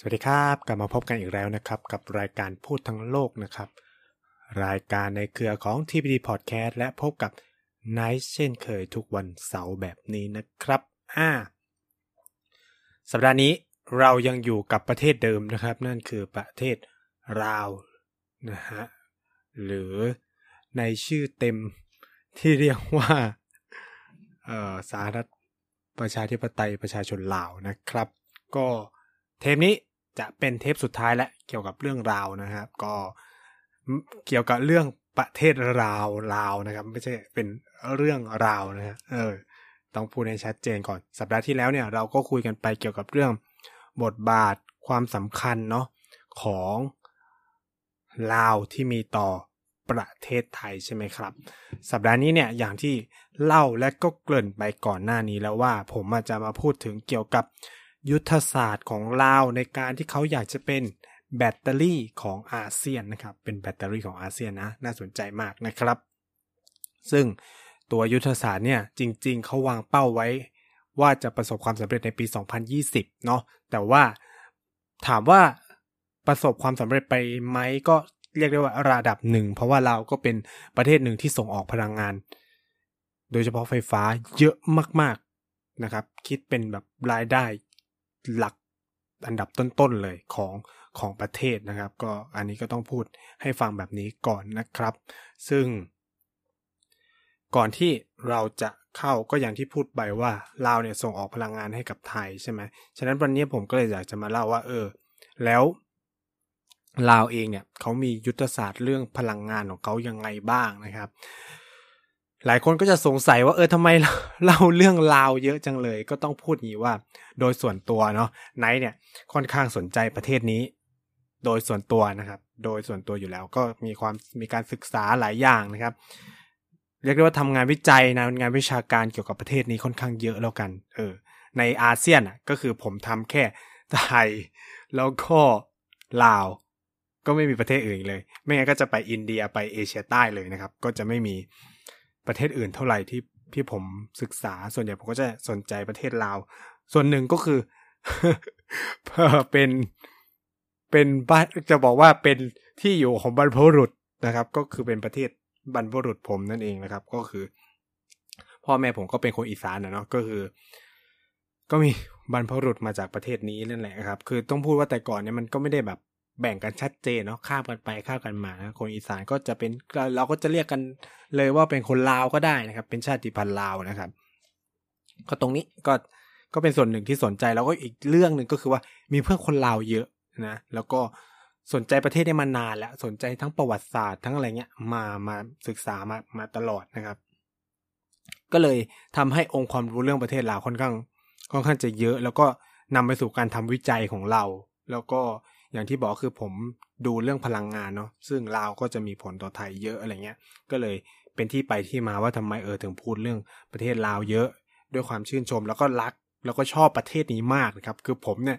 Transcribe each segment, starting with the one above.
สวัสดีครับกลับมาพบกันอีกแล้วนะครับกับรายการพูดทั้งโลกนะครับรายการในเครือของ TBD Podcast และพบกับ Nice เช่นเคยทุกวันเสาร์แบบนี้นะครับสัปดาห์นี้เรายังอยู่กับประเทศเดิมนะครับนั่นคือประเทศลาวนะฮะหรือในชื่อเต็มที่เรียกว่าสหรัฐประชาธิปไตยประชาชนลาวนะครับก็เทปนี้จะเป็นเทปสุดท้ายและเกี่ยวกับเรื่องราวนะครับก็เกี่ยวกับเรื่องประเทศลาวนะครับไม่ใช่เป็นเรื่องราวนะฮะต้องพูดให้ชัดเจนก่อนสัปดาห์ที่แล้วเนี่ยเราก็คุยกันไปเกี่ยวกับเรื่องบทบาทความสำคัญเนาะของลาวที่มีต่อประเทศไทยใช่ไหมครับสัปดาห์นี้เนี่ยอย่างที่เล่าและก็เกริ่นไปก่อนหน้านี้แล้วว่าผมจะมาพูดถึงเกี่ยวกับยุทธศาสตร์ของลาวในการที่เขาอยากจะเป็นแบตเตอรี่ของอาเซียนนะครับเป็นแบตเตอรี่ของอาเซียนนะน่าสนใจมากนะครับซึ่งตัวยุทธศาสตร์เนี่ยจริงๆเขาวางเป้าไว้ว่าจะประสบความสำเร็จในปี2020เนาะแต่ว่าถามว่าประสบความสำเร็จไปไหมก็เรียกได้ว่าระดับหนึ่งเพราะว่าลาวก็เป็นประเทศหนึ่งที่ส่งออกพลังงานโดยเฉพาะไฟฟ้าเยอะมากๆนะครับคิดเป็นแบบรายได้หลักอันดับต้นๆเลยของประเทศนะครับก็อันนี้ก็ต้องพูดให้ฟังแบบนี้ก่อนนะครับซึ่งก่อนที่เราจะเข้าก็อย่างที่พูดไปว่าลาวเนี่ยส่งออกพลังงานให้กับไทยใช่ไหมฉะนั้นวันนี้ผมก็เลยอยากจะมาเล่าว่าแล้วลาวเองเนี่ยเขามียุทธศาสตร์เรื่องพลังงานของเขายังไงบ้างนะครับหลายคนก็จะสงสัยว่าทำไมเราเรื่องลาวเยอะจังเลยก็ต้องพูดอย่างนี้ว่าโดยส่วนตัวเนาะไนท์เนี่ยค่อนข้างสนใจประเทศนี้โดยส่วนตัวนะครับโดยส่วนตัวอยู่แล้วก็มีการศึกษาหลายอย่างนะครับเรียกได้ว่าทำงานวิจัยนะงานวิชาการเกี่ยวกับประเทศนี้ค่อนข้างเยอะแล้วกันในอาเซียนก็คือผมทำแค่ไทยแล้วก็ลาวก็ไม่มีประเทศอื่นเลยไม่งั้นก็จะไปอินเดียไปเอเชียใต้เลยนะครับก็จะไม่มีประเทศอื่นเท่าไหร่ที่ผมศึกษาส่วนใหญ่ผมก็จะสนใจประเทศลาวส่วนหนึ่งก็คือ เป็นบ้านจะบอกว่าเป็นที่อยู่ของบรรพบุรุษนะครับก็คือเป็นประเทศบรรพบุรุษผมนั่นเองนะครับก็คือพ่อแม่ผมก็เป็นคนอีสานเนาะก็คือก็มีบรรพบุรุษมาจากประเทศนี้นั่นแหละครับคือต้องพูดว่าแต่ก่อนเนี่ยมันก็ไม่ได้แบบแบ่งกันชัดเจนเนาะข้ามกันไปข้ามกันมานะคนอีสานก็จะเป็นเราก็จะเรียกกันเลยว่าเป็นคนลาวก็ได้นะครับเป็นชาติพันธุ์ลาวนะครับก็ตรงนี้ก็เป็นส่วนหนึ่งที่สนใจแล้วก็อีกเรื่องนึงก็คือว่ามีเพื่อนคนลาวเยอะนะแล้วก็สนใจประเทศนี้มานานแล้วสนใจทั้งประวัติศาสตร์ทั้งอะไรเงี้ยมาศึกษามาตลอดนะครับก็เลยทำให้องค์ความรู้เรื่องประเทศลาวค่อนข้างจะเยอะแล้วก็นำไปสู่การทำวิจัยของเราแล้วก็อย่างที่บอกคือผมดูเรื่องพลังงานเนาะซึ่งลาวก็จะมีผลต่อไทยเยอะอะไรเงี้ยก็เลยเป็นที่ไปที่มาว่าทำไมถึงพูดเรื่องประเทศลาวเยอะด้วยความชื่นชมแล้วก็รักแล้วก็ชอบประเทศนี้มากนะครับคือผมเนี่ย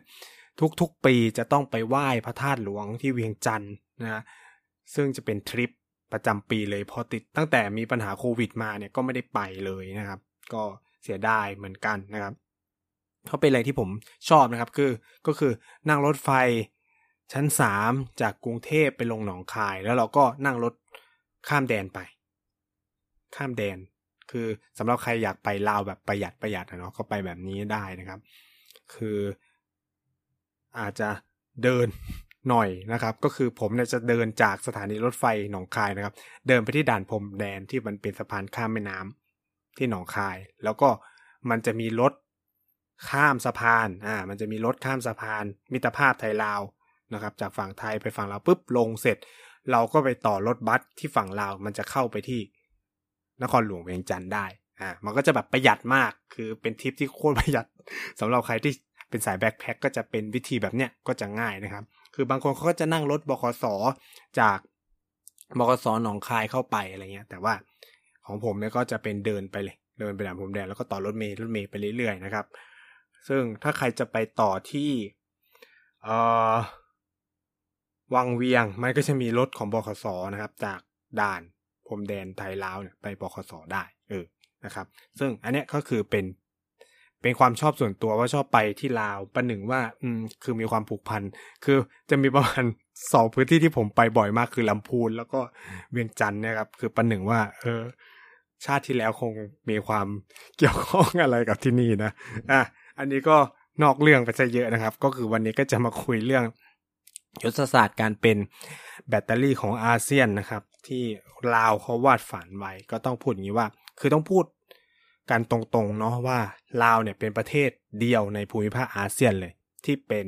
ทุกปีจะต้องไปไหว้พระธาตุหลวงที่เวียงจันทร์นะซึ่งจะเป็นทริปประจำปีเลยพอติดตั้งแต่มีปัญหาโควิดมาเนี่ยก็ไม่ได้ไปเลยนะครับก็เสียดายเหมือนกันนะครับเขาเป็นอะไรที่ผมชอบนะครับก็คือนั่งรถไฟชั้น3จากกรุงเทพไปลงหนองคายแล้วเราก็นั่งรถข้ามแดนคือสำหรับใครอยากไปลาวแบบประหยัดเนาะก็ไปแบบนี้ได้นะครับคืออาจจะเดินหน่อยนะครับก็คือผมจะเดินจากสถานีรถไฟหนองคายนะครับเดินไปที่ด่านพรมแดนที่มันเป็นสะพานข้ามแม่น้ำที่หนองคายแล้วก็มันจะมีรถข้ามสะพานมันจะมีรถข้ามสะพานมิตรภาพไทยลาวนะครับจากฝั่งไทยไปฝั่งลาวปุ๊บลงเสร็จเราก็ไปต่อรถบัสที่ฝั่งลาวมันจะเข้าไปที่นครหลวงเวียงจันทร์ได้มันก็จะแบบประหยัดมากคือเป็นทริปที่โคตรประหยัดสำหรับใครที่เป็นสายแบ็คแพ็คก็จะเป็นวิธีแบบเนี้ยก็จะง่ายนะครับคือบางคนเขาก็จะนั่งรถบขส.จากบขส.หนองคายเข้าไปอะไรเงี้ยแต่ว่าของผมเนี่ยก็จะเป็นเดินไปเลยเดินไปด่านพรมแดนแล้วก็ต่อรถเมล์ไปเรื่อยๆนะครับซึ่งถ้าใครจะไปต่อที่วังเวียงมันก็จะมีรถของบขส.นะครับจากด่านพรมแดนไทยลาวเนี่ยไปบขส.ได้นะครับซึ่งอันเนี้ยก็คือเป็น เป็นความชอบส่วนตัวว่าชอบไปที่ลาวประหนึ่งว่าคือมีความผูกพันคือจะมีประมาณ2พื้นที่ที่ผมไปบ่อยมากคือลำพูนแล้วก็เวียงจันทร์นะครับคือประหนึ่งว่าชาติที่แล้วคงมีความเกี่ยวข้องอะไรกับที่นี่นะอันนี้ก็นอกเรื่องไปซะเยอะนะครับก็คือวันนี้ก็จะมาคุยเรื่องยุทธศาสตร์การเป็นแบตเตอรี่ของอาเซียนนะครับที่ลาวเขาวาดฝันไว้ก็ต้องพูดอย่างนี้ว่าคือต้องพูดกันตรงๆเนาะว่าลาวเนี่ยเป็นประเทศเดียวในภูมิภาคอาเซียนเลยที่เป็น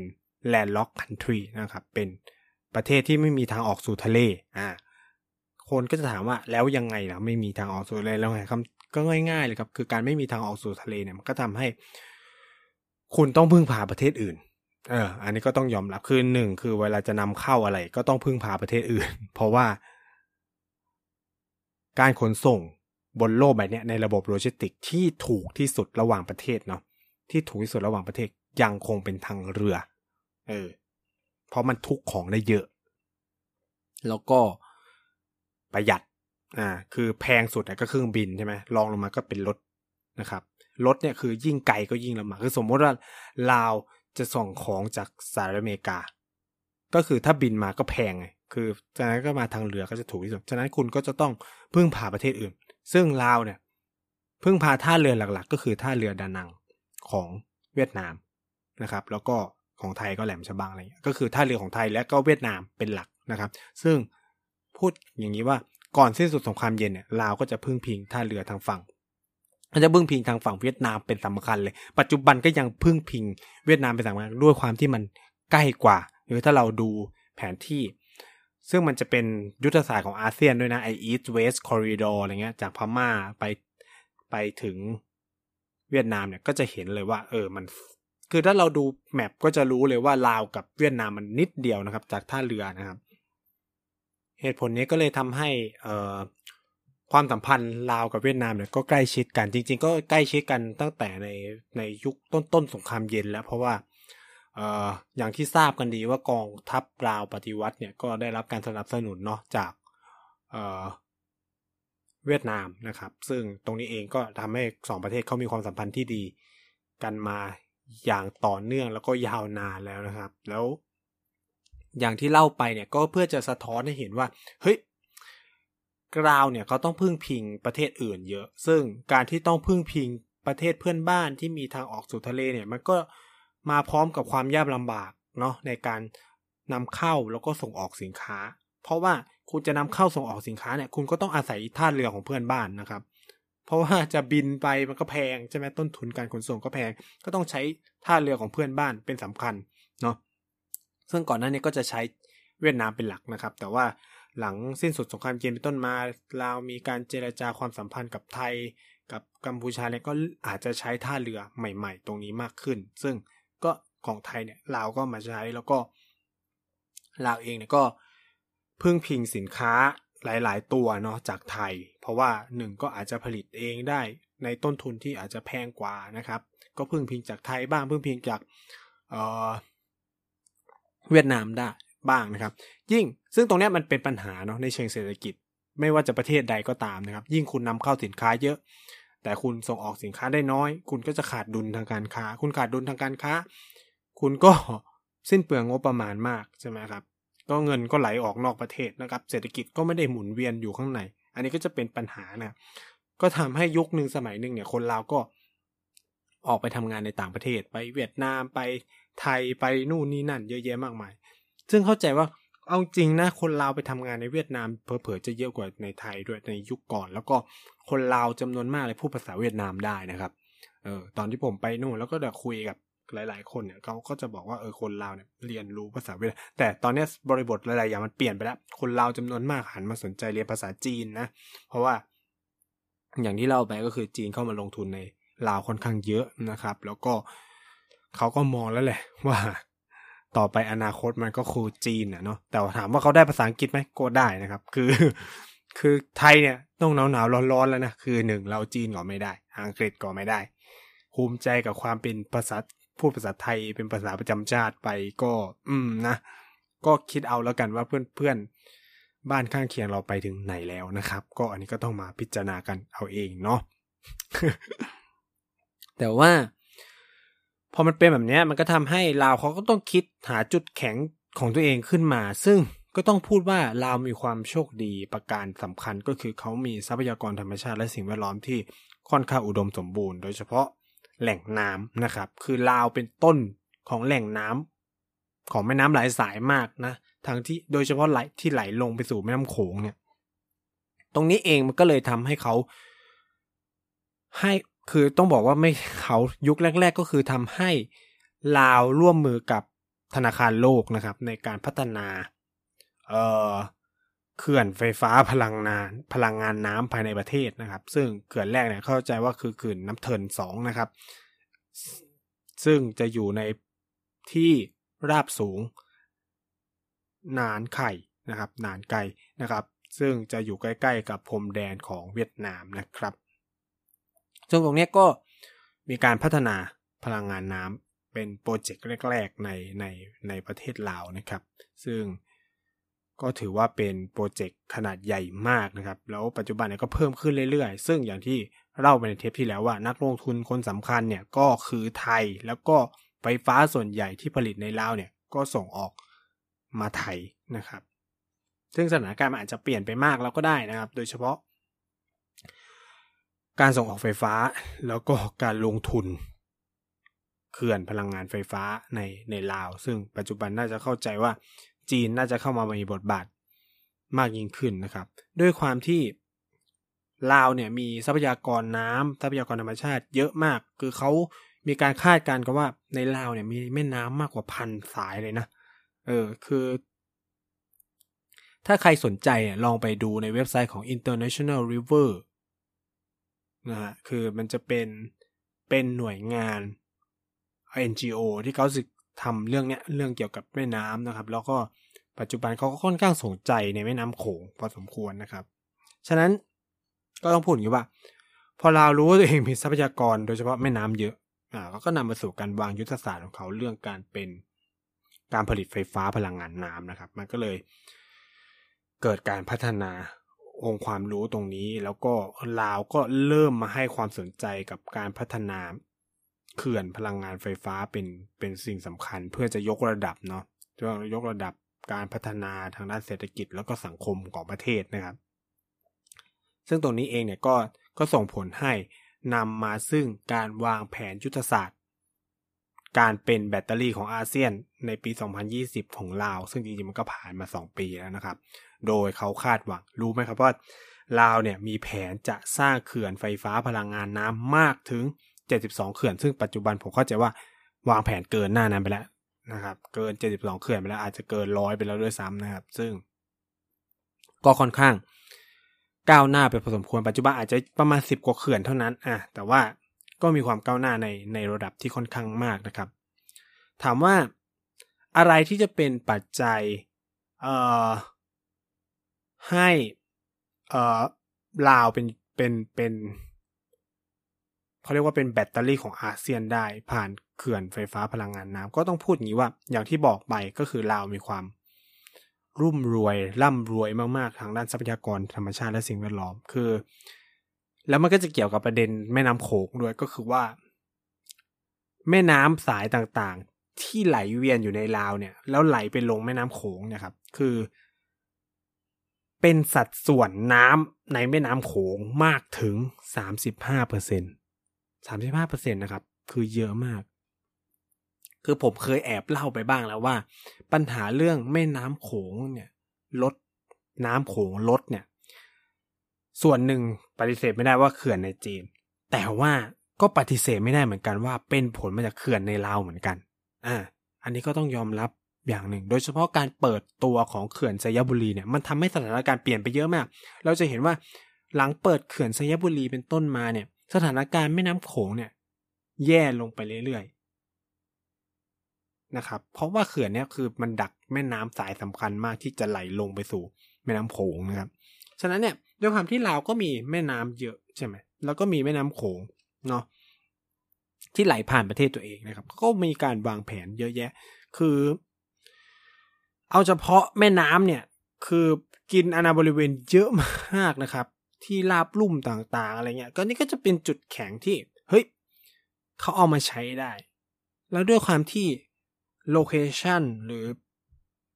landlocked country นะครับเป็นประเทศที่ไม่มีทางออกสู่ทะเลคนก็จะถามว่าแล้วยังไงล่ะไม่มีทางออกสู่ทะเลแล้วไงครับก็ง่ายๆเลยครับคือการไม่มีทางออกสู่ทะเลเนี่ยมันก็ทำให้คุณต้องพึ่งพาประเทศอื่นอันนี้ก็ต้องยอมรับคือหนึ่งคือเวลาจะนำเข้าอะไรก็ต้องพึ่งพาประเทศอื่นเพราะว่าการขนส่งบนโลกใบนี้ในระบบโลจิสติกที่ถูกที่สุดระหว่างประเทศเนาะที่ถูกที่สุดระหว่างประเทศยังคงเป็นทางเรือเพราะมันทุกของได้เยอะแล้วก็ประหยัดคือแพงสุดก็เครื่องบินใช่ไหมรองลงมาก็เป็นรถนะครับรถเนี่ยคือยิ่งไกลก็ยิ่งลำบากคือสมมติว่าลาวจะส่งของจากสหรัฐอเมริกาก็คือถ้าบินมาก็แพงไงคือฉะนั้นก็มาทางเรือก็จะถูกที่สุดฉะนั้นคุณก็จะต้องพึ่งพาประเทศอื่นซึ่งลาวเนี่ยพึ่งพาท่าเรือหลักๆก็คือท่าเรือดานังของเวียดนามนะครับแล้วก็ของไทยก็แหลมฉบังอะไรเงี้ยก็คือท่าเรือของไทยและก็เวียดนามเป็นหลักนะครับซึ่งพูดอย่างนี้ว่าก่อนสิ้นสุดสงครามเย็นเนี่ยลาวก็จะพึ่งพิงท่าเรือทางฝั่งมันจะพึ่งพิงทางฝั่งเวียดนามเป็นสำคัญเลยปัจจุบันก็ยังพึ่งพิงเวียดนามเป็นสำคัญด้วยความที่มันใกล้กว่าหรือถ้าเราดูแผนที่ซึ่งมันจะเป็นยุทธศาสตร์ของอาเซียนด้วยนะไอ East West Corridor อะไรเงี้ยจากพม่าไปถึงเวียดนามเนี่ยก็จะเห็นเลยว่ามันคือถ้าเราดูแมปก็จะรู้เลยว่าลาวกับเวียดนามมันนิดเดียวนะครับจากท่าเรือนะครับเหตุผลนี้ก็เลยทำให้ความสัมพันธ์ลาวกับเวียดนามเนี่ยก็ใกล้ชิดกันจริงๆก็ใกล้ชิดกันตั้งแต่ในยุคต้นสงครามเย็นแล้วเพราะว่าอย่างที่ทราบกันดีว่ากองทัพลาวปฏิวัติเนี่ยก็ได้รับการสนับสนุนเนาะจากเวียดนามนะครับซึ่งตรงนี้เองก็ทำให้สองประเทศเขามีความสัมพันธ์ที่ดีกันมาอย่างต่อเนื่องแล้วก็ยาวนานแล้วนะครับแล้วอย่างที่เล่าไปเนี่ยก็เพื่อจะสะท้อนให้เห็นว่าเฮ้ยลาวเนี่ยเขาต้องพึ่งพิงประเทศอื่นเยอะซึ่งการที่ต้องพึ่งพิงประเทศเพื่อนบ้านที่มีทางออกสู่ทะเลเนี่ยมันก็มาพร้อมกับความยากลำบากเนาะในการนำเข้าแล้วก็ส่งออกสินค้าเพราะว่าคุณจะนำเข้าส่งออกสินค้าเนี่ยคุณก็ต้องอาศัยท่าเรือของเพื่อนบ้านนะครับเพราะว่าจะบินไปมันก็แพงใช่ไหมต้นทุนการขนส่งก็แพงก็ต้องใช้ท่าเรือของเพื่อนบ้านเป็นสำคัญเนาะซึ่งก่อนหน้านี้ก็จะใช้เวียดนามเป็นหลักนะครับแต่ว่าหลังสิ้นสุดสงครามเย็นเป็นต้นมาลาวมีการเจรจาความสัมพันธ์กับไทยกับกัมพูชาเนี่ยก็อาจจะใช้ท่าเรือใหม่ๆตรงนี้มากขึ้นซึ่งก็ของไทยเนี่ยลาวก็มาใช้แล้วก็ลาวเองเนี่ยก็พึ่งพิงสินค้าหลายๆตัวเนาะจากไทยเพราะว่าหนึ่งก็อาจจะผลิตเองได้ในต้นทุนที่อาจจะแพงกว่านะครับก็พึ่งพิงจากไทยบ้างพึ่งพิงจากเวียดนามได้บ้างนะครับยิ่งซึ่งตรงนี้มันเป็นปัญหาเนาะในเชิงเศรษฐกิจไม่ว่าจะประเทศใดก็ตามนะครับยิ่งคุณนำเข้าสินค้าเยอะแต่คุณส่งออกสินค้าได้น้อยคุณก็จะขาดดุลทางการค้าคุณขาดดุลทางการค้าคุณก็สิ้นเปลืองงบประมาณมากใช่ไหมครับก็เงินก็ไหลออกนอกประเทศนะครับเศรษฐกิจก็ไม่ได้หมุนเวียนอยู่ข้างในอันนี้ก็จะเป็นปัญหานะก็ทำให้ยุคนึงสมัยนึงเนี่ยคนลาวก็ออกไปทำงานในต่างประเทศไปเวียดนามไปไทยไปนู่นนี่นั่นเยอะแยะมากมายซึ่งเข้าใจว่าเอาจริงนะคนลาวไปทำงานในเวียดนามเผลอๆจะเยอะกว่าในไทยด้วยในยุคก่อนแล้วก็คนลาวจำนวนมากเลยพูดภาษาเวียดนามได้นะครับตอนที่ผมไปนู่นแล้วก็ได้คุยกับหลายๆคนเนี่ยเขาก็จะบอกว่าคนลาวเนี่ยเรียนรู้ภาษาเวียดนามแต่ตอนนี้บริบทหลายๆอย่างมันเปลี่ยนไปแล้วคนลาวจำนวนมากหันมาสนใจเรียนภาษาจีนนะเพราะว่าอย่างที่เล่าไปก็คือจีนเข้ามาลงทุนในลาวค่อนข้างเยอะนะครับแล้วก็เขาก็มองแล้วแหละว่าต่อไปอนาคตมันก็คือจีนนะเนาะแต่ถามว่าเขาได้ภาษาอังกฤษไหมก็ได้นะครับคือไทยเนี่ยต้องหนาวๆร้อนๆแล้วนะคือหนึ่งเราจีนก็ไม่ได้อังกฤษก็ไม่ได้ภูมิใจกับความเป็นภาษาพูดภาษาไทยเป็นภาษาประจำชาติไปก็นะก็คิดเอาแล้วกันว่าเพื่อนๆบ้านข้างเคียงเราไปถึงไหนแล้วนะครับก็อันนี้ก็ต้องมาพิจารณากันเอาเองเนาะ แต่ว่า พอมันเป็นแบบนี้มันก็ทำให้ลาวเขาก็ต้องคิดหาจุดแข็งของตัวเองขึ้นมาซึ่งก็ต้องพูดว่าลาวมีความโชคดีประการสำคัญก็คือเขามีทรัพยากรธรรมชาติและสิ่งแวดล้อมที่ค่อนข้างอุดมสมบูรณ์โดยเฉพาะแหล่งน้ำนะครับคือลาวเป็นต้นของแหล่งน้ำของแม่น้ำหลายสายมากนะทั้งที่โดยเฉพาะที่ไหลลงไปสู่แม่น้ำโขงเนี่ยตรงนี้เองมันก็เลยทำให้เขาให้คือต้องบอกว่าไม่เขายุคแรกๆก็คือทำให้ลาวร่วมมือกับธนาคารโลกนะครับในการพัฒนาเขื่อนไฟฟ้าพลังงานน้ำภายในประเทศนะครับซึ่งเขื่อนแรกเนี่ยเข้าใจว่าคือเขื่อนน้ำเทิน2นะครับซึ่งจะอยู่ในที่ราบสูงนานไข่นะครับนานไกลนะครับซึ่งจะอยู่ใกล้ๆกับพรมแดนของเวียดนามนะครับซึ่งตรงนี้ก็มีการพัฒนาพลังงานน้ำเป็นโปรเจกต์แรกๆในประเทศลาวนะครับซึ่งก็ถือว่าเป็นโปรเจกต์ขนาดใหญ่มากนะครับแล้วปัจจุบันเนี่ยก็เพิ่มขึ้นเรื่อยๆซึ่งอย่างที่เล่าไปในเทปที่แล้วว่านักลงทุนคนสำคัญเนี่ยก็คือไทยแล้วก็ไฟฟ้าส่วนใหญ่ที่ผลิตในลาวเนี่ยก็ส่งออกมาไทยนะครับซึ่งสถานการณ์มันอาจจะเปลี่ยนไปมากแล้วก็ได้นะครับโดยเฉพาะการส่งออกไฟฟ้าแล้วก็การลงทุนเขื่อนพลังงานไฟฟ้าในลาวซึ่งปัจจุบันน่าจะเข้าใจว่าจีนน่าจะเข้ามามีบทบาทมากยิ่งขึ้นนะครับด้วยความที่ลาวเนี่ยมีทรัพยากรน้ำทรัพยากรธรรมชาติเยอะมากคือเขามีการคาดการณ์กันว่าในลาวเนี่ยมีแม่น้ำมากกว่า1,000 สายเลยนะคือถ้าใครสนใจลองไปดูในเว็บไซต์ของ International River นะฮะคือมันจะเป็นหน่วยงาน NGO ที่เขาทำเรื่องเกี่ยวกับแม่น้ำนะครับแล้วก็ปัจจุบันเขาก็ค่อนข้างสนใจในแม่น้ำโขงพอสมควรนะครับฉะนั้นก็ต้องพูดอย่างนี้ว่าพอเรารู้ว่าตัวเองมีทรัพยากรโดยเฉพาะแม่น้ำเยอะก็นำมาสู่การวางยุทธศาสตร์ของเขาเรื่องการเป็นการผลิตไฟฟ้าพลังงานน้ำนะครับมันก็เลยเกิดการพัฒนาองค์ความรู้ตรงนี้แล้วก็ลาวก็เริ่มมาให้ความสนใจกับการพัฒนาเขื่อนพลังงานไฟฟ้าเป็นสิ่งสำคัญเพื่อจะยกระดับเนาะเพื่อยกระดับการพัฒนาทางด้านเศรษฐกิจแล้วก็สังคมของประเทศนะครับซึ่งตรงนี้เองเนี่ยก็ส่งผลให้นำมาซึ่งการวางแผนยุทธศาสตร์การเป็นแบตเตอรี่ของอาเซียนในปี2020ของลาวซึ่งจริงๆมันก็ผ่านมา2ปีแล้วนะครับโดยเขาคาดหวังรู้ไหมครับว่าลาวเนี่ยมีแผนจะสร้างเขื่อนไฟฟ้าพลังงานน้ำมากถึง72เขื่อนซึ่งปัจจุบันผมเข้าใจว่าวางแผนเกินหน้านั้นไปแล้วนะครับเกิน72เขื่อนไปแล้วอาจจะเกิน100ไปแล้วด้วยซ้ำนะครับซึ่งก็ค่อนข้างก้าวหน้าไปพอสมควรปัจจุบันอาจจะประมาณ10กว่าเขื่อนเท่านั้นแต่ว่าก็มีความก้าวหน้าในระดับที่ค่อนข้างมากนะครับถามว่าอะไรที่จะเป็นปัจจัยให้ลาวเป็นเขาเรียกว่าเป็นแบตเตอรี่ของอาเซียนได้ผ่านเขื่อนไฟฟ้าพลังงานน้ำก็ต้องพูดอย่างนี้ว่าอย่างที่บอกไปก็คือลาวมีความรุ่มรวยร่ำรวยมากๆทางด้านทรัพยากรธรรมชาติและสิ่งแวดล้อมคือแล้วมันก็จะเกี่ยวกับประเด็นแม่น้ำโขงด้วยก็คือว่าแม่น้ำสายต่างๆที่ไหลเวียนอยู่ในลาวเนี่ยแล้วไหลไปลงแม่น้ำโขงนะครับคือเป็นสัดส่วนน้ำในแม่น้ำโขงมากถึง 35% นะครับคือเยอะมากคือผมเคยแอบเล่าไปบ้างแล้วว่าปัญหาเรื่องแม่น้ำโขงเนี่ยลดน้ำโขงลดเนี่ยส่วนหนึ่งปฏิเสธไม่ได้ว่าเขื่อนในจีนแต่ว่าก็ปฏิเสธไม่ได้เหมือนกันว่าเป็นผลมาจากเขื่อนในลาวเหมือนกันอันนี้ก็ต้องยอมรับอย่างหนึ่งโดยเฉพาะการเปิดตัวของเขื่อนไซยบุรีเนี่ยมันทำให้สถานการณ์เปลี่ยนไปเยอะมากเราจะเห็นว่าหลังเปิดเขื่อนไซยบุรีเป็นต้นมาเนี่ยสถานการณ์แม่น้ำโขงเนี่ยแย่ลงไปเรื่อยๆนะครับเพราะว่าเขื่อนเนี่ยคือมันดักแม่น้ำสายสำคัญมากที่จะไหลลงไปสู่แม่น้ำโขงนะครับฉะนั้นเนี่ยด้วยความที่ลาวก็มีแม่น้ำเยอะใช่ไหมแล้วก็มีแม่น้ำโขงเนาะที่ไหลผ่านประเทศตัวเองนะครับก็มีการวางแผนเยอะแยะคือเอาเฉพาะแม่น้ำเนี่ยคือกินอาณาบริเวณเยอะมากนะครับที่ราบลุ่มต่างๆอะไรเงี้ยก็นี่ก็จะเป็นจุดแข็งที่เฮ้ยเขาเอามาใช้ได้ แล้วด้วยความที่โลเคชั่นหรือ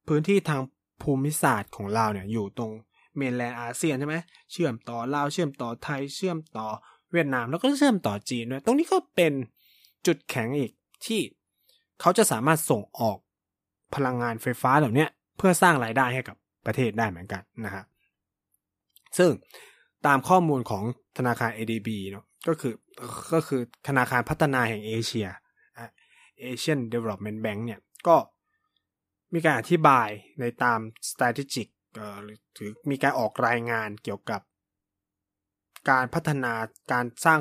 พื้นที่ทางภูมิศาสตร์ของลาวเนี่ยอยู่ตรงเมนแลนด์อาเซียนใช่ไหมเชื่อมต่อลาวเชื่อมต่อไทยเชื่อมต่อเวียดนามแล้วก็เชื่อมต่อจีนด้วยตรงนี้ก็เป็นจุดแข็งอีกที่เขาจะสามารถส่งออกพลังงานไฟฟ้าเหล่านี้เพื่อสร้างรายได้ให้กับประเทศได้เหมือนกันนะฮะซึ่งตามข้อมูลของธนาคาร ADB เนาะก็คือธนาคารพัฒนาแห่งเอเชีย Asian Development Bank เนี่ยก็มีการอธิบายในตาม strategic หรือมีการออกรายงานเกี่ยวกับการพัฒนาการสร้าง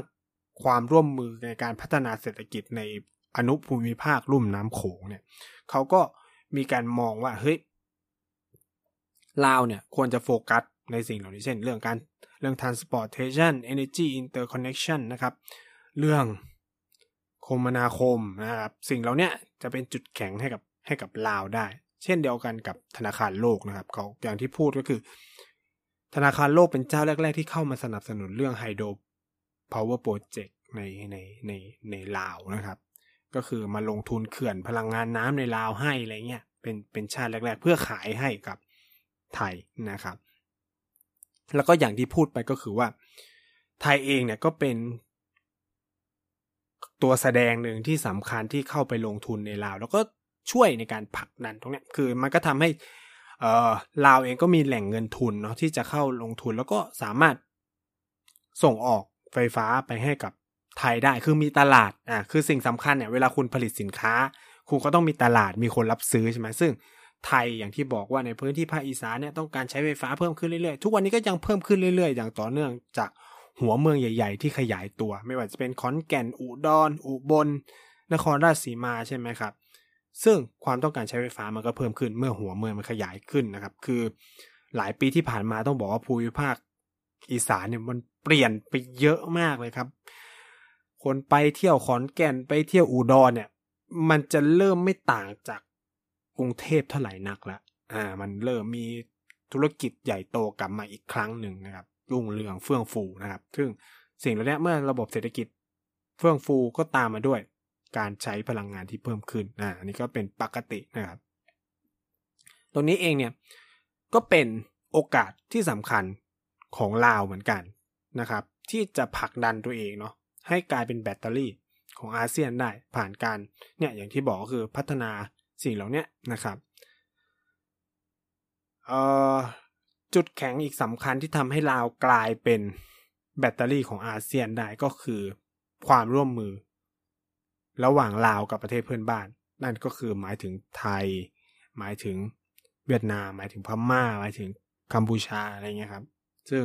ความร่วมมือในการพัฒนาเศรษฐกิจในอนุภูมิภาคลุ่มน้ำโขงเนี่ยเขาก็มีการมองว่าเฮ้ยลาวเนี่ยควรจะโฟกัสในสิ่งเหล่านี้เช่นเรื่อง transportation energy interconnection นะครับเรื่องคมนาคมนะครับสิ่งเหล่านี้จะเป็นจุดแข็งให้กับลาวได้เช่นเดียวกันกับธนาคารโลกนะครับเขาอย่างที่พูดก็คือธนาคารโลกเป็นเจ้าแรกๆที่เข้ามาสนับสนุนเรื่อง Hydro Power Project ในลาวนะครับก็คือมาลงทุนเขื่อนพลังงานน้ำในลาวให้อะไรเงี้ยเป็นชาติแรกๆเพื่อขายให้กับไทยนะครับแล้วก็อย่างที่พูดไปก็คือว่าไทยเองเนี่ยก็เป็นตัวแสดงหนึ่งที่สำคัญที่เข้าไปลงทุนในลาวแล้วก็ช่วยในการผลักดันตรงนี้คือมันก็ทำให้ลาวเองก็มีแหล่งเงินทุนเนาะที่จะเข้าลงทุนแล้วก็สามารถส่งออกไฟฟ้าไปให้กับไทยได้คือมีตลาดคือสิ่งสำคัญเนี่ยเวลาคุณผลิตสินค้าคุณก็ต้องมีตลาดมีคนรับซื้อใช่ไหมซึ่งไทยอย่างที่บอกว่าในพื้นที่ภาคอีสานเนี่ยต้องการใช้ไฟฟ้าเพิ่มขึ้นเรื่อยๆทุกวันนี้ก็ยังเพิ่มขึ้นเรื่อยๆอย่างต่อเนื่องจากหัวเมืองใหญ่ๆที่ขยายตัวไม่ว่าจะเป็นขอนแก่นอุดร อุบลนครราชสีมาใช่ไหมครับซึ่งความต้องการใช้ไฟฟ้ามันก็เพิ่มขึ้นเมื่อหัวเมืองมันขยายขึ้นนะครับคือหลายปีที่ผ่านมาต้องบอกว่าภูมิภาคอีสานเนี่ยมันเปลี่ยนไปเยอะมากเลยครับคนไปเที่ยวขอนแก่นไปเที่ยวอุดรเนี่ยมันจะเริ่มไม่ต่างจากกรุงเทพเท่าไหร่นักละมันเริ่มมีธุรกิจใหญ่โตกลับมาอีกครั้งหนึ่งนะครับรุ่งเรืองเฟื่องฟูนะครับซึ่งสิ่งเหล่านี้เมื่อระบบเศรษฐกิจเฟื่องฟูก็ตามมาด้วยการใช้พลังงานที่เพิ่มขึ้นอันนี้ก็เป็นปกตินะครับตรงนี้เองเนี่ยก็เป็นโอกาสที่สำคัญของลาวเหมือนกันนะครับที่จะผลักดันตัวเองเนาะให้กลายเป็นแบตเตอรี่ของอาเซียนได้ผ่านการเนี่ยอย่างที่บอกก็คือพัฒนาสิ่งเหล่านี้นะครับจุดแข็งอีกสำคัญที่ทำให้ลาวกลายเป็นแบตเตอรี่ของอาเซียนได้ก็คือความร่วมมือระหว่างลาวกับประเทศเพื่อนบ้านนั่นก็คือหมายถึงไทยหมายถึงเวียดนามหมายถึงพม่าหมายถึงกัมพูชาอะไรเงี้ยครับซึ่ง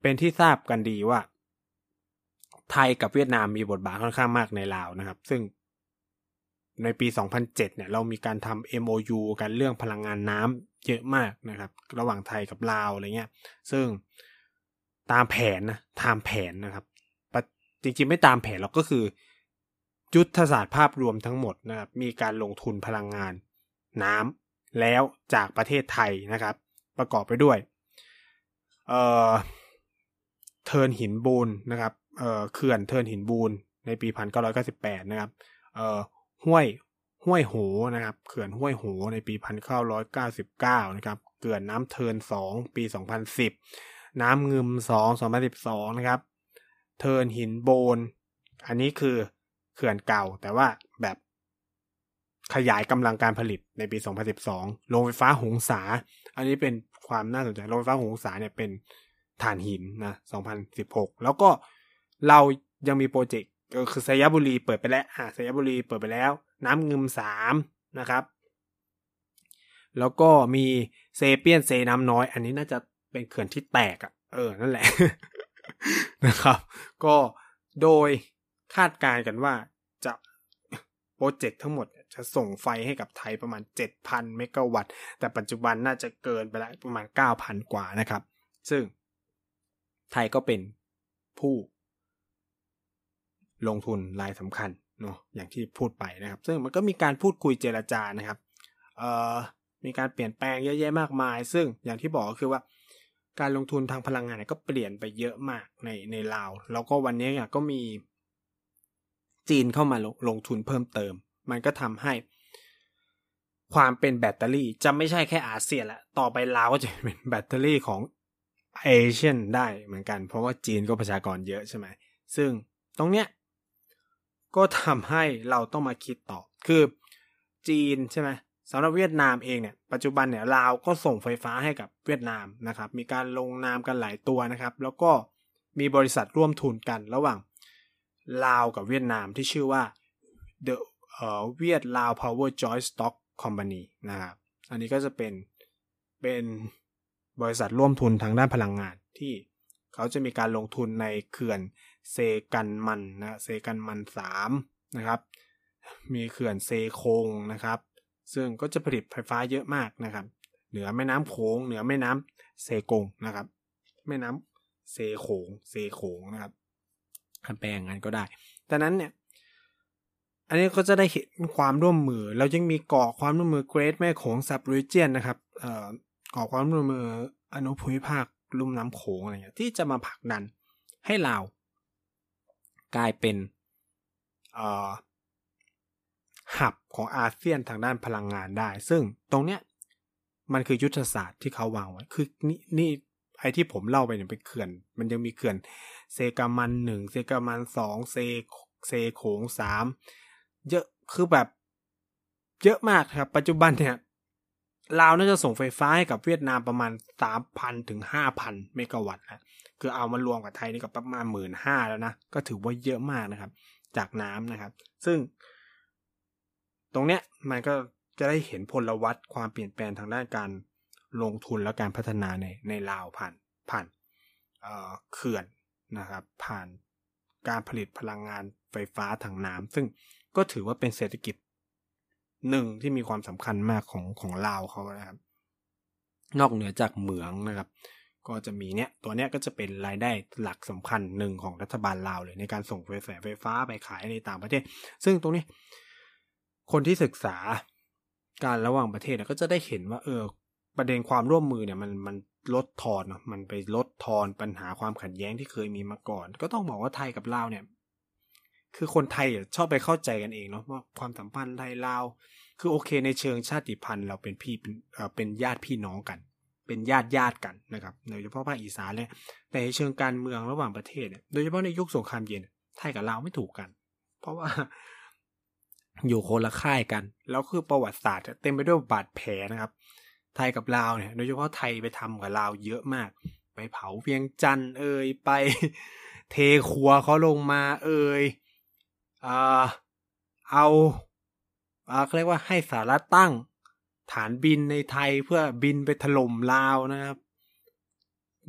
เป็นที่ทราบกันดีว่าไทยกับเวียดนามมีบทบาทค่อนข้างมากในลาวนะครับซึ่งในปี2007เนี่ยเรามีการทำ MOU กันเรื่องพลังงานน้ำเยอะมากนะครับระหว่างไทยกับลาวอะไรเงี้ยซึ่งตามแผนนะครับจริงๆไม่ตามแผนหรอกก็คือยุทธศาสตร์ภาพรวมทั้งหมดนะครับมีการลงทุนพลังงานน้ำแล้วจากประเทศไทยนะครับประกอบไปด้วยเทินหินบูนนะครับเขื่อนเทินหินบูนในปี1998นะครับห้วยโหนะครับเขื่อนห้วยโหในปี1999นะครับเขื่อนน้ำเทิน2ปี2010น้ำงึม2 2012นะครับเทินหินโบนอันนี้คือเขื่อนเก่าแต่ว่าแบบขยายกำลังการผลิตในปี2012โรงไฟฟ้าหงสาอันนี้เป็นความน่าสนใจโรงไฟฟ้าหงสาเนี่ยเป็นถ่านหินนะ2016แล้วก็เรายังมีโปรเจกต์คือสยบุรีเปิดไปแล้วสยบุรีเปิดไปแล้วน้ำเงิม3นะครับแล้วก็มีเซเปียนเซน้ำน้อยอันนี้น่าจะเป็นเขื่อนที่แตกนั่นแหละ นะครับก็โดยคาดการณ์กันว่าจะโปรเจกต์ทั้งหมดจะส่งไฟให้กับไทยประมาณ 7,000 เมกะวัตต์แต่ปัจจุบันน่าจะเกินไปแล้วประมาณ 9,000 กว่านะครับซึ่งไทยก็เป็นผู้ลงทุนรายสำคัญเนาะอย่างที่พูดไปนะครับซึ่งมันก็มีการพูดคุยเจรจานะครับมีการเปลี่ยนแปลงเยอะแยะมากมายซึ่งอย่างที่บอกก็คือว่าการลงทุนทางพลังงานก็เปลี่ยนไปเยอะมากในลาวแล้วก็วันนี้ก็มี จีนเข้ามาลงทุนเพิ่มเติมมันก็ทำให้ความเป็นแบตเตอรี่จะไม่ใช่แค่อาเซียนละต่อไปลาวก็จะเป็นแบตเตอรี่ของเอเชียนได้เหมือนกันเพราะว่าจีนก็ประชากรเยอะใช่ไหมซึ่งตรงเนี้ยก็ทำให้เราต้องมาคิดต่อคือจีนใช่ไหมสำหรับเวียดนามเองเนี่ยปัจจุบันเนี่ยลาวก็ส่งไฟฟ้าให้กับเวียดนามนะครับมีการลงนามกันหลายตัวนะครับแล้วก็มีบริษัทร่วมทุนกันระหว่างลาวกับเวียดนามที่ชื่อว่า The Viet Lao Power Joint Stock Company นะครับอันนี้ก็จะเป็นบริษัทร่วมทุนทางด้านพลังงานที่เขาจะมีการลงทุนในเขื่อนเซกันมันนะเซกันมัน3นะครับมีเขื่อนเซคงนะครับซึ่งก็จะผลิตไฟฟ้าเยอะมากนะครับเหนือแม่น้ำโขงเหนือแม่น้ำเซกงนะครับแม่น้ำเซโขงนะครับแปลงานก็ได้ดังนั้นเนี่ยอันนี้ก็จะได้เห็นความร่วมมือเรายังมีก่อความร่วมมือเกรทแม่โขงซับรีเจียนนะครับก่อความร่วมมืออนุภูมิภาคลุ่มน้ำโขงอะไรเงี้ยที่จะมาผลักดันให้ลาวกลายเป็นหับของอาเซียนทางด้านพลังงานได้ซึ่งตรงเนี้ยมันคือยุทธศาสตร์ที่เขาวางไว้คือนี่ไอ้ที่ผมเล่าไปเนี่ยเป็นเขื่อนมันยังมีเขื่อนเซกามัน1เซกามัน2เซโขง3เยอะคือแบบเยอะมากครับปัจจุบันเนี่ยลาวน่าจะส่งไฟฟ้าให้กับเวียดนามประมาณ 3,000 ถึง 5,000 เมกะวัตต์นะคือเอามารวมกับไทยนี่ก็ประมาณ 15,000 แล้วนะก็ถือว่าเยอะมากนะครับจากน้ำนะครับซึ่งตรงเนี้ยมันก็จะได้เห็นพลวัตความเปลี่ยนแปลงทางด้านการลงทุนและการพัฒนาในลาวผ่านเขื่อนนะครับผ่านการผลิตพลังงานไฟฟ้าทางน้ำซึ่งก็ถือว่าเป็นเศรษฐกิจหนึ่งที่มีความสำคัญมากของลาวเขานะครับนอกเหนือจากเหมืองนะครับก็จะมีเนี้ยตัวเนี้ยก็จะเป็นรายได้หลักสำคัญหนึ่งของรัฐบาลลาวเลยในการส่งกระแสไฟฟ้าไปขายในต่างประเทศซึ่งตรงนี้คนที่ศึกษาการระหว่างประเทศก็จะได้เห็นว่าประเด็นความร่วมมือเนี่ยมันลดทอนมันไปลดทอนปัญหาความขัดแย้งที่เคยมีมาก่อนก็ต้องบอกว่าไทยกับลาวเนี่ยคือคนไทยชอบไปเข้าใจกันเองเนาะว่าความสัมพันธ์ไทยลาวคือโอเคในเชิงชาติพันธุ์เราเป็นพี่เป็นญาติพี่น้องกันเป็นญาติกันนะครับโดยเฉพาะภาคอีสานเนี่ยแต่ในเชิงการเมืองระหว่างประเทศเนี่ยโดยเฉพาะในยุคสงครามเย็นไทยกับลาวไม่ถูกกันเพราะว่าอยู่คนละค่ายกันแล้วคือประวัติศาสตร์เต็มไปด้วยบาดแผลนะครับไทยกับลาวเนี่ยโดยเฉพาะไทยไปทำกับลาวเยอะมากไปเผาเวียงจันทร์ไปเทครัวเขาลงมาเขาเรียกว่าให้สหรัฐตั้งฐานบินในไทยเพื่อบินไปถล่มลาวนะครับ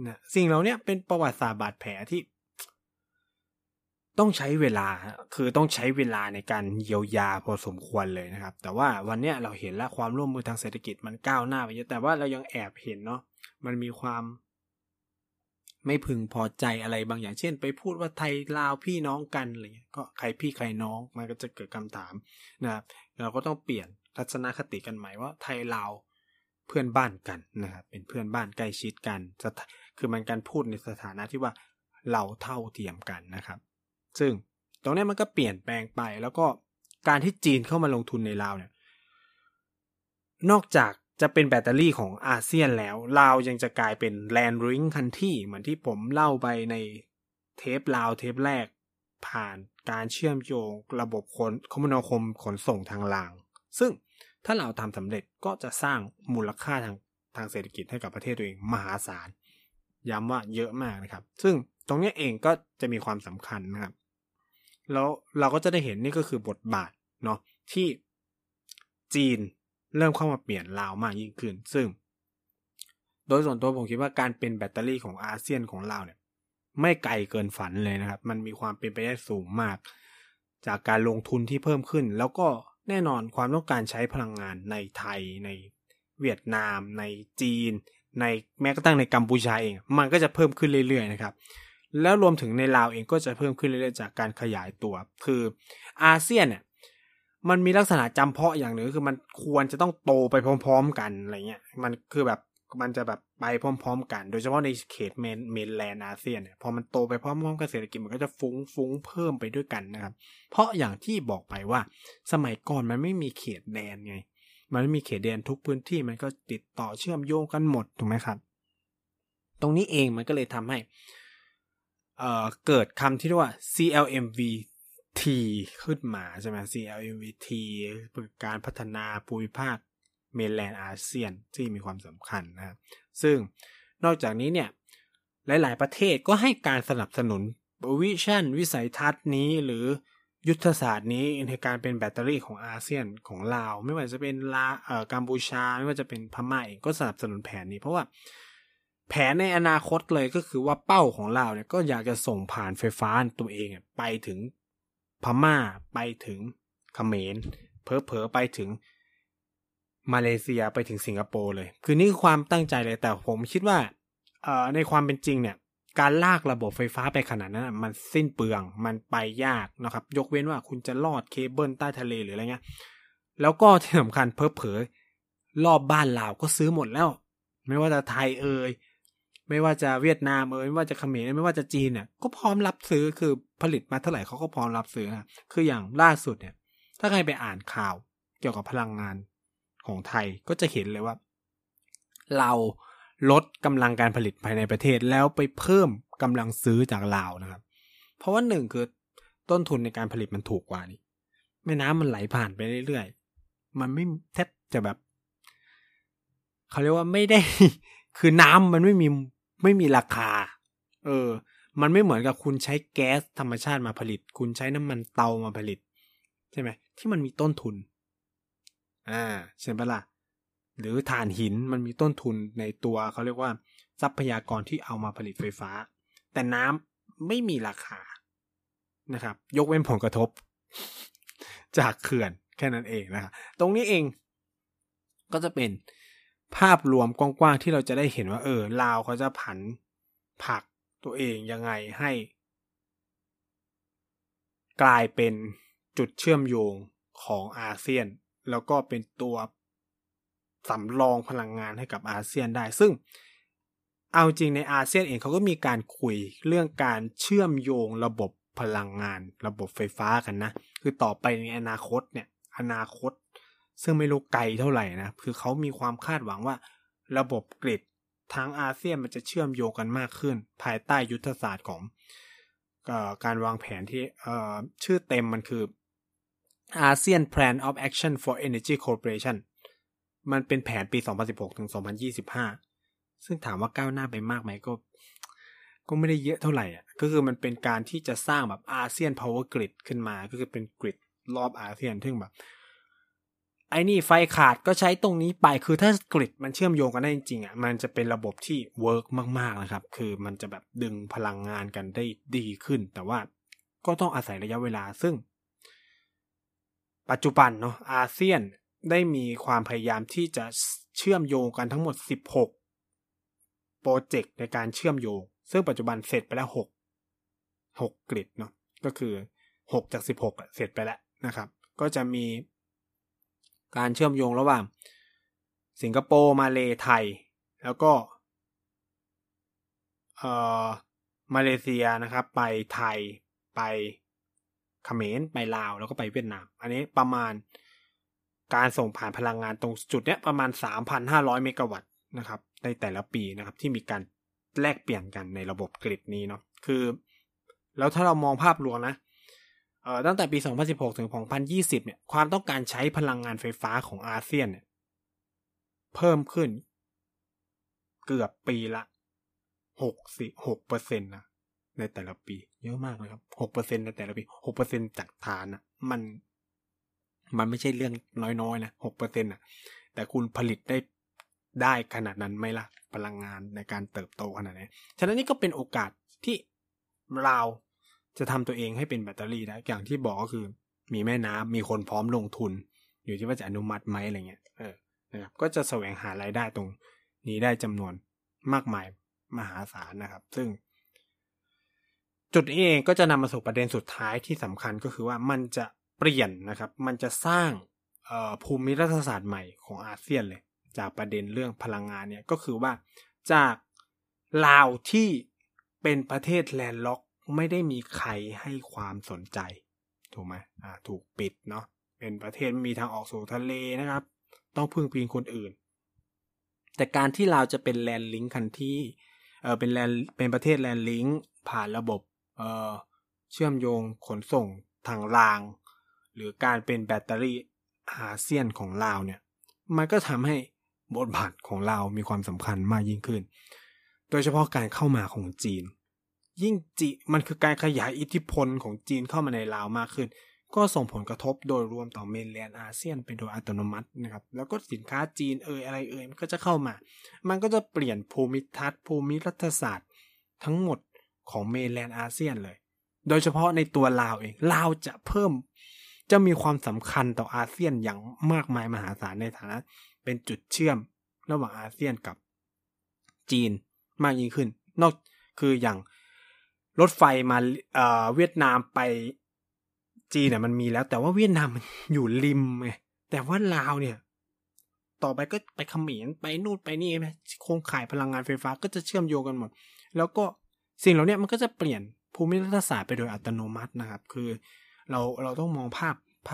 นะสิ่งเหล่านี้เป็นประวัติศาสตร์บาดแผลที่ต้องใช้เวลาคือต้องใช้เวลาในการเยียวยาพอสมควรเลยนะครับแต่ว่าวันนี้เราเห็นแล้วความร่วมมือทางเศรษฐกิจมันก้าวหน้าไปเยอะแต่ว่าเรายังแอบเห็นเนาะมันมีความไม่พึงพอใจอะไรบางอย่างเช่นไปพูดว่าไทยลาวพี่น้องกันอะไรเงี้ยก็ใครพี่ใครน้องมันก็จะเกิดคำถามนะครับเราก็ต้องเปลี่ยนทัศนคติกันใหม่ว่าไทยลาวเพื่อนบ้านกันนะครับเป็นเพื่อนบ้านใกล้ชิดกันคือมันการพูดในสถานะที่ว่าเราเท่าเทียมกันนะครับซึ่งตรงนี้มันก็เปลี่ยนแปลงไปแล้วก็การที่จีนเข้ามาลงทุนในลาวเนี่ยนอกจากจะเป็นแบตเตอรี่ของอาเซียนแล้วลาวยังจะกลายเป็นแลนด์ริงคันที่เหมือนที่ผมเล่าไปในเทปลาวเทปแรกผ่านการเชื่อมโยงระบบคมนาคมขนส่งทางรางซึ่งถ้าลาวทำสำเร็จก็จะสร้างมูลค่าทางเศรษฐกิจให้กับประเทศตัวเองมหาศาลย้ำว่าเยอะมากนะครับซึ่งตรงนี้เองก็จะมีความสำคัญนะครับแล้วเราก็จะได้เห็นนี่ก็คือบทบาทเนาะที่จีนเริ่มเข้ามาเปลี่ยนลาวมากยิ่งขึ้นซึ่งโดยส่วนตัวผมคิดว่าการเป็นแบตเตอรี่ของอาเซียนของลาวเนี่ยไม่ไกลเกินฝันเลยนะครับมันมีความเป็นไปได้สูงมากจากการลงทุนที่เพิ่มขึ้นแล้วก็แน่นอนความต้องการใช้พลังงานในไทยในเวียดนามในจีนในแม้กระทั่งในกัมพูชาเองมันก็จะเพิ่มขึ้นเรื่อยๆนะครับแล้วรวมถึงในลาวเองก็จะเพิ่มขึ้นเรื่อยๆจากการขยายตัวคืออาเซียนเนี่ยมันมีลักษณะจำเพาะอย่างหนึ่งคือมันควรจะต้องโตไปพร้อมๆกันอะไรเงี้ยมันคือแบบ มันจะแบบไปพร้อมๆกันโดยเฉพาะในเขตเมนแลนด์อาเซียนเนี่ยพอมันโตไปพร้อมๆกับเศรษฐกิจมันก็จะฟุ้งเพิ่มไปด้วยกันนะครับเพราะอย่างที่บอกไปว่าสมัยก่อนมันไม่มีเขตแดนไงมันไม่มีเขตแดนทุกพื้นที่มันก็ติดต่อเชื่อมโยงกันหมดถูกไหมครับตรงนี้เองมันก็เลยทำให้เกิดคำที่เรียกว่า CLMVT ขึ้นมาใช่ไหม CLMVT การพัฒนาภูมิภาคเมนแลนด์อาเซียนที่มีความสำคัญนะครับซึ่งนอกจากนี้เนี่ยหลายๆประเทศก็ให้การสนับสนุนวิชั่นวิสัยทัศน์นี้หรือยุทธศาสตร์นี้ในการเป็นแบตเตอรี่ของอาเซียนของลาวไม่ว่าจะเป็นกัมพูชาไม่ว่าจะเป็นพม่าเองก็สนับสนุนแผนนี้เพราะว่าแผนในอนาคตเลยก็คือว่าเป้าของลาวเนี่ยก็อยากจะส่งผ่านไฟฟ้าตัวเองไปถึงพม่าไปถึงเขมรเผลอๆไปถึงมาเลเซียไปถึงสิงคโปร์เลยคือนี่คือความตั้งใจเลยแต่ผมคิดว่าในความเป็นจริงเนี่ยการลากระบบไฟฟ้าไปขนาดนั้นมันสิ้นเปลืองมันไปยากนะครับยกเว้นว่าคุณจะลอดเคเบิลใต้ทะเลหรืออะไรเงี้ยแล้วก็ที่สำคัญเผลอๆรอบบ้านลาวก็ซื้อหมดแล้วไม่ว่าจะไทยเอ่ยไม่ว่าจะเวียดนามเอ่ยไม่ว่าจะเขมรไม่ว่าจะจีนเนี่ยก็พร้อมรับซื้อคือผลิตมาเท่าไหร่เขาก็พร้อมรับซื้อนะคืออย่างล่าสุดเนี่ยถ้าใครไปอ่านข่าวเกี่ยวกับพลังงานของไทยก็จะเห็นเลยว่าเราลดกำลังการผลิตภายในประเทศแล้วไปเพิ่มกำลังซื้อจากลาวนะครับเพราะว่าหนึ่งคือต้นทุนในการผลิตมันถูกกว่านี่แม่น้ำมันไหลผ่านไปเรื่อยๆมันไม่แทบจะแบบเขาเรียกว่าไม่ได้คือน้ำมันไม่มีราคามันไม่เหมือนกับคุณใช้แก๊สธรรมชาติมาผลิตคุณใช้น้ำมันเตามาผลิตใช่ไหมที่มันมีต้นทุนใช่ไหมล่ะหรือถ่านหินมันมีต้นทุนในตัวเขาเรียกว่าทรัพยากรที่เอามาผลิตไฟฟ้าแต่น้ำไม่มีราคานะครับยกเว้นผลกระทบจากเขื่อนแค่นั้นเองนะครับตรงนี้เองก็จะเป็นภาพรวมกว้างๆที่เราจะได้เห็นว่าลาวเขาจะผันผักตัวเองยังไงให้กลายเป็นจุดเชื่อมโยงของอาเซียนแล้วก็เป็นตัวสำรองพลังงานให้กับอาเซียนได้ซึ่งเอาจริงในอาเซียนเองเขาก็มีการคุยเรื่องการเชื่อมโยงระบบพลังงานระบบไฟฟ้ากันนะคือต่อไปในอนาคตซึ่งไม่รู้ไกลเท่าไหร่นะคือเขามีความคาดหวังว่าระบบกริดทั้งอาเซียนมันจะเชื่อมโยงกันมากขึ้นภายใต้ยุทธศาสตร์ของการวางแผนที่ชื่อเต็มมันคือ ASEAN Plan of Action for Energy Cooperation มันเป็นแผนปี 2016 ถึง 2025 ซึ่งถามว่าก้าวหน้าไปมากไหมก็ไม่ได้เยอะเท่าไหร่อ่ะก็คือมันเป็นการที่จะสร้างแบบ ASEAN Power Grid ขึ้นมาก็คือเป็นกริดรอบอาเซียนซึ่งแบบไอ้นี่ไฟขาดก็ใช้ตรงนี้ไปคือถ้ากริดมันเชื่อมโยงกันได้จริงๆอ่ะมันจะเป็นระบบที่เวิร์กมากๆนะครับคือมันจะแบบดึงพลังงานกันได้ดีขึ้นแต่ว่าก็ต้องอาศัยระยะเวลาซึ่งปัจจุบันเนาะอาเซียนได้มีความพยายามที่จะเชื่อมโยงกันทั้งหมด16โปรเจกต์ในการเชื่อมโยงซึ่งปัจจุบันเสร็จไปแล้ว6กริดเนาะก็คือ6จาก16อ่ะเสร็จไปแล้วนะครับก็จะมีการเชื่อมโยงระหว่างสิงคโปร์มาเลไทยแล้วก็มาเลเซียนะครับไปไทยไปเขมรไปลาวแล้วก็ไปเวียดนามอันนี้ประมาณการส่งผ่านพลังงานตรงจุดเนี้ยประมาณ 3,500 เมกะวัตต์นะครับในแต่ละปีนะครับที่มีการแลกเปลี่ยนกันในระบบกริดนี้เนาะคือแล้วถ้าเรามองภาพรวมนะตั้งแต่ปี 2016 ถึง 2020 เนี่ยความต้องการใช้พลังงานไฟฟ้าของอาเซียนเนี่ยเพิ่มขึ้นเกือบปีละ 66% นะในแต่ละปีเยอะมากเลยครับ 6% ในแต่ละปี 6% จากฐานนะมันไม่ใช่เรื่องน้อยๆนะ 6% นะแต่คุณผลิตได้ขนาดนั้นไหมล่ะพลังงานในการเติบโตขนาดนี้ฉะนั้นนี่ก็เป็นโอกาสที่เราจะทำตัวเองให้เป็นแบตเตอรี่ได้อย่างที่บอกก็คือมีแม่น้ำมีคนพร้อมลงทุนอยู่ที่ว่าจะอนุมัติไหมอะไรเงี้ยนะครับก็จะแสวงหารายได้ตรงนี้ได้จำนวนมากมายมหาศาลนะครับซึ่งจุดนี้เองก็จะนำมาสู่ประเด็นสุดท้ายที่สำคัญก็คือว่ามันจะเปลี่ยนนะครับมันจะสร้างภูมิรัฐศาสตร์ใหม่ของอาเซียนเลย จากประเด็นเรื่องพลังงานเนี่ยก็คือว่าจากลาวที่เป็นประเทศแลนด์ล็อกไม่ได้มีใครให้ความสนใจถูกไหมถูกปิดเนาะเป็นประเทศไม่มีทางออกสู่ทะเลนะครับต้องพึ่งพิงคนอื่นแต่การที่ลาวจะเป็นแลนด์ลิงค์คันที่เป็นประเทศแลนด์ลิงค์ผ่านระบบเชื่อมโยงขนส่งทางรางหรือการเป็นแบตเตอรี่อาเซียนของลาวเนี่ยมันก็ทำให้บทบาทของลาวมีความสำคัญมากยิ่งขึ้นโดยเฉพาะการเข้ามาของจีนยิ่งจีนมันคือการขยายอิทธิพลของจีนเข้ามาในลาวมากขึ้นก็ส่งผลกระทบโดยรวมต่อเมนแลนด์อาเซียนไปโดยอัตโนมัตินะครับแล้วก็สินค้าจีนอะไรมันก็จะเข้ามามันก็จะเปลี่ยนภูมิทัศน์ภูมิรัฐศาสตร์ทั้งหมดของเมนแลนด์อาเซียนเลยโดยเฉพาะในตัวลาวเองลาวจะเพิ่มจะมีความสำคัญต่ออาเซียนอย่างมากมายมหาศาลในฐานะเป็นจุดเชื่อมระหว่างอาเซียนกับจีนมากยิ่งขึ้นนอกคืออย่างรถไฟมาเวียดนามไปจีนเนี่ยมันมีแล้วแต่ว่าเวียดนามมันอยู่ริมไงแต่ว่าลาวเนี่ยต่อไปก็ไปเขมรไปนู่นไปนี่ไหมโครงข่ายพลังงานไฟฟ้าก็จะเชื่อมโยงกันหมดแล้วก็สิ่งเหล่านี้มันก็จะเปลี่ยนภูมิรัฐศาสตร์ไปโดยอัตโนมัตินะครับคือเราต้องมองภ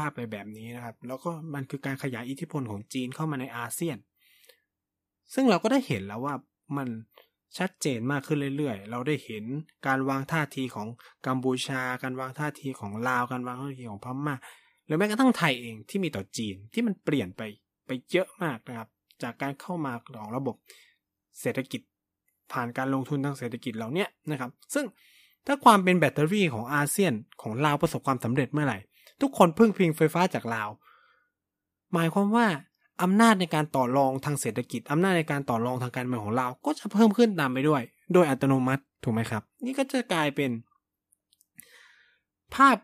าพไปแบบนี้นะครับแล้วก็มันคือการขยายอิทธิพลของจีนเข้ามาในอาเซียนซึ่งเราก็ได้เห็นแล้วว่ามันชัดเจนมากขึ้นเรื่อยๆเราได้เห็นการวางท่าทีของกัมพูชาการวางท่าทีของลาวการวางท่าทีของพม่าหรือแม้กระทั่งไทยเองที่มีต่อจีนที่มันเปลี่ยนไปเยอะมากนะครับจากการเข้ามาของระบบเศรษฐกิจผ่านการลงทุนทางเศรษฐกิจเหล่านี้นะครับซึ่งถ้าความเป็นแบตเตอรี่ของอาเซียนของลาวประสบความสำเร็จเมื่อไหร่ทุกคนพึ่งพิงไฟฟ้าจากลาวหมายความว่าอำนาจในการต่อรองทางเศรษฐกิจอำนาจในการต่อรองทางการเมืองของลาวก็จะเพิ่มขึ้นตามไปด้วยโดยอัตโนมัติถูกไหมครับนี่ก็จะกลายเป็นภาพ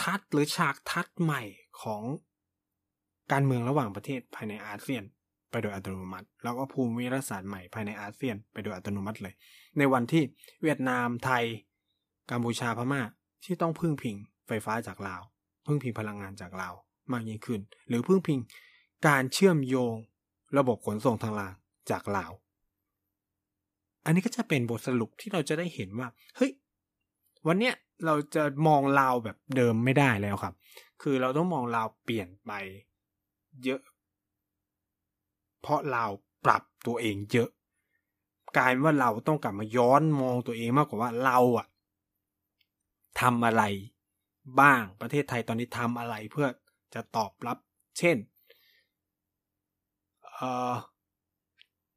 ทัศน์หรือฉากทัศน์ใหม่ของการเมืองระหว่างประเทศภายในอาเซียนไปโดยอัตโนมัติแล้วก็ภูมิรัฐศาสตร์ใหม่ภายในอาเซียนไปโดยอัตโนมัติเลยในวันที่เวียดนามไทยกัมพูชาพม่าที่ต้องพึ่งพิงไฟฟ้าจากลาวพึ่งพิงพลังงานจากลาวมากยิ่งขึ้นหรือพึ่งพิงการเชื่อมโยงระบบขนส่งทางรางจากลาวอันนี้ก็จะเป็นบทสรุปที่เราจะได้เห็นว่าเฮ้ยวันเนี้ยเราจะมองลาวแบบเดิมไม่ได้แล้วครับคือเราต้องมองลาวเปลี่ยนไปเยอะเพราะลาวปรับตัวเองเยอะกลายว่าเราต้องกลับมาย้อนมองตัวเองมากกว่าว่าเราอะทำอะไรบ้างประเทศไทยตอนนี้ทำอะไรเพื่อจะตอบรับเช่น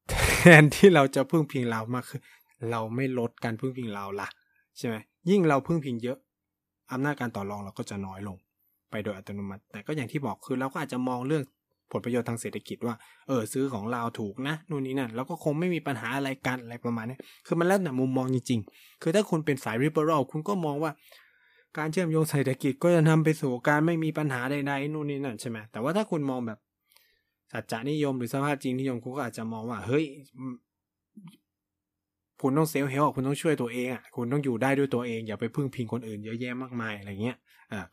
แทนที่เราจะพึ่งพิงเรามากคือเราไม่ลดการพึ่งพิงเราละใช่ไหมยิ่งเราพึ่งพิงเยอะอำนาจการต่อรองเราก็จะน้อยลงไปโดยอัตโนมัติแต่ก็อย่างที่บอกคือเราก็อาจจะมองเรื่องผลประโยชน์ทางเศรษฐกิจว่าซื้อของลาวถูกนะนู่นนี่นั่นแล้วก็คงไม่มีปัญหาอะไรกันอะไรประมาณนี้คือมันแล้วแต่มุมมองจริงๆคือถ้าคุณเป็นสาย liberal คุณก็มองว่าการเชื่อมโยงเศรษฐกิจก็จะนำไปสู่การไม่มีปัญหาใดๆนู่นนี่นั่นใช่ไหมแต่ว่าถ้าคุณมองแบบสัจจะนิยมหรือสภาพจริงนิยมคุณก็อาจจะมองว่าเฮ้ยคุณต้องเซลฟ์เฮลป์คุณต้องช่วยตัวเองอ่ะคุณต้องอยู่ได้ด้วยตัวเองอย่าไปพึ่งพิงคนอื่นเยอะแยะมากมายอะไรเงี้ย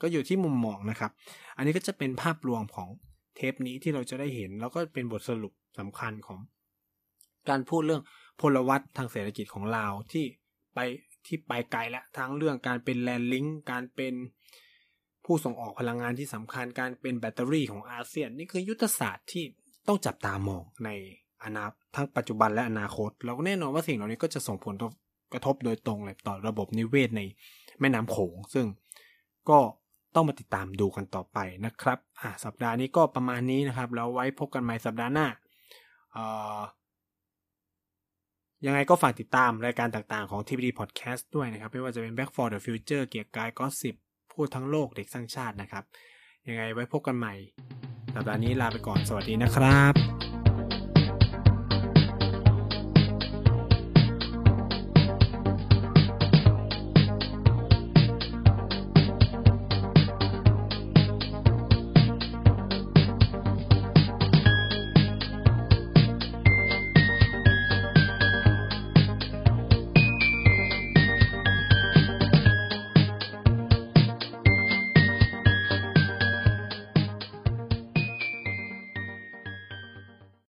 ก็อยู่ที่มุมมองนะครับอันนี้ก็จะเป็นภาพรวมของเทปนี้ที่เราจะได้เห็นแล้วก็เป็นบทสรุปสำคัญของการพูดเรื่องพลวัตทางเศรษฐกิจของลาวที่ไปไกลแล้วทั้งเรื่องการเป็นแลนด์ลิงก์การเป็นผู้ส่งออกพลังงานที่สำคัญการเป็นแบตเตอรี่ของอาเซียนนี่คือยุทธศาสตร์ที่ต้องจับตามองในอนาคตทั้งปัจจุบันและอนาคตแล้วแน่นอนว่าสิ่งเหล่านี้ก็จะส่งผลกระทบโดยตรงเลยต่อระบบนิเวศในแม่น้ำโขงซึ่งก็ต้องมาติดตามดูกันต่อไปนะครับสัปดาห์นี้ก็ประมาณนี้นะครับแล้วไว้พบกันใหม่สัปดาห์หน้ายังไงก็ฝากติดตามรายการต่างๆของ TBD Podcast ด้วยนะครับไม่ว่าจะเป็น Back for the Future เกียร์กายก็10พูดทั้งโลกเด็กสร้างชาตินะครับยังไงไว้พบกันใหม่สัปดาห์นี้ลาไปก่อนสวัสดีนะครับ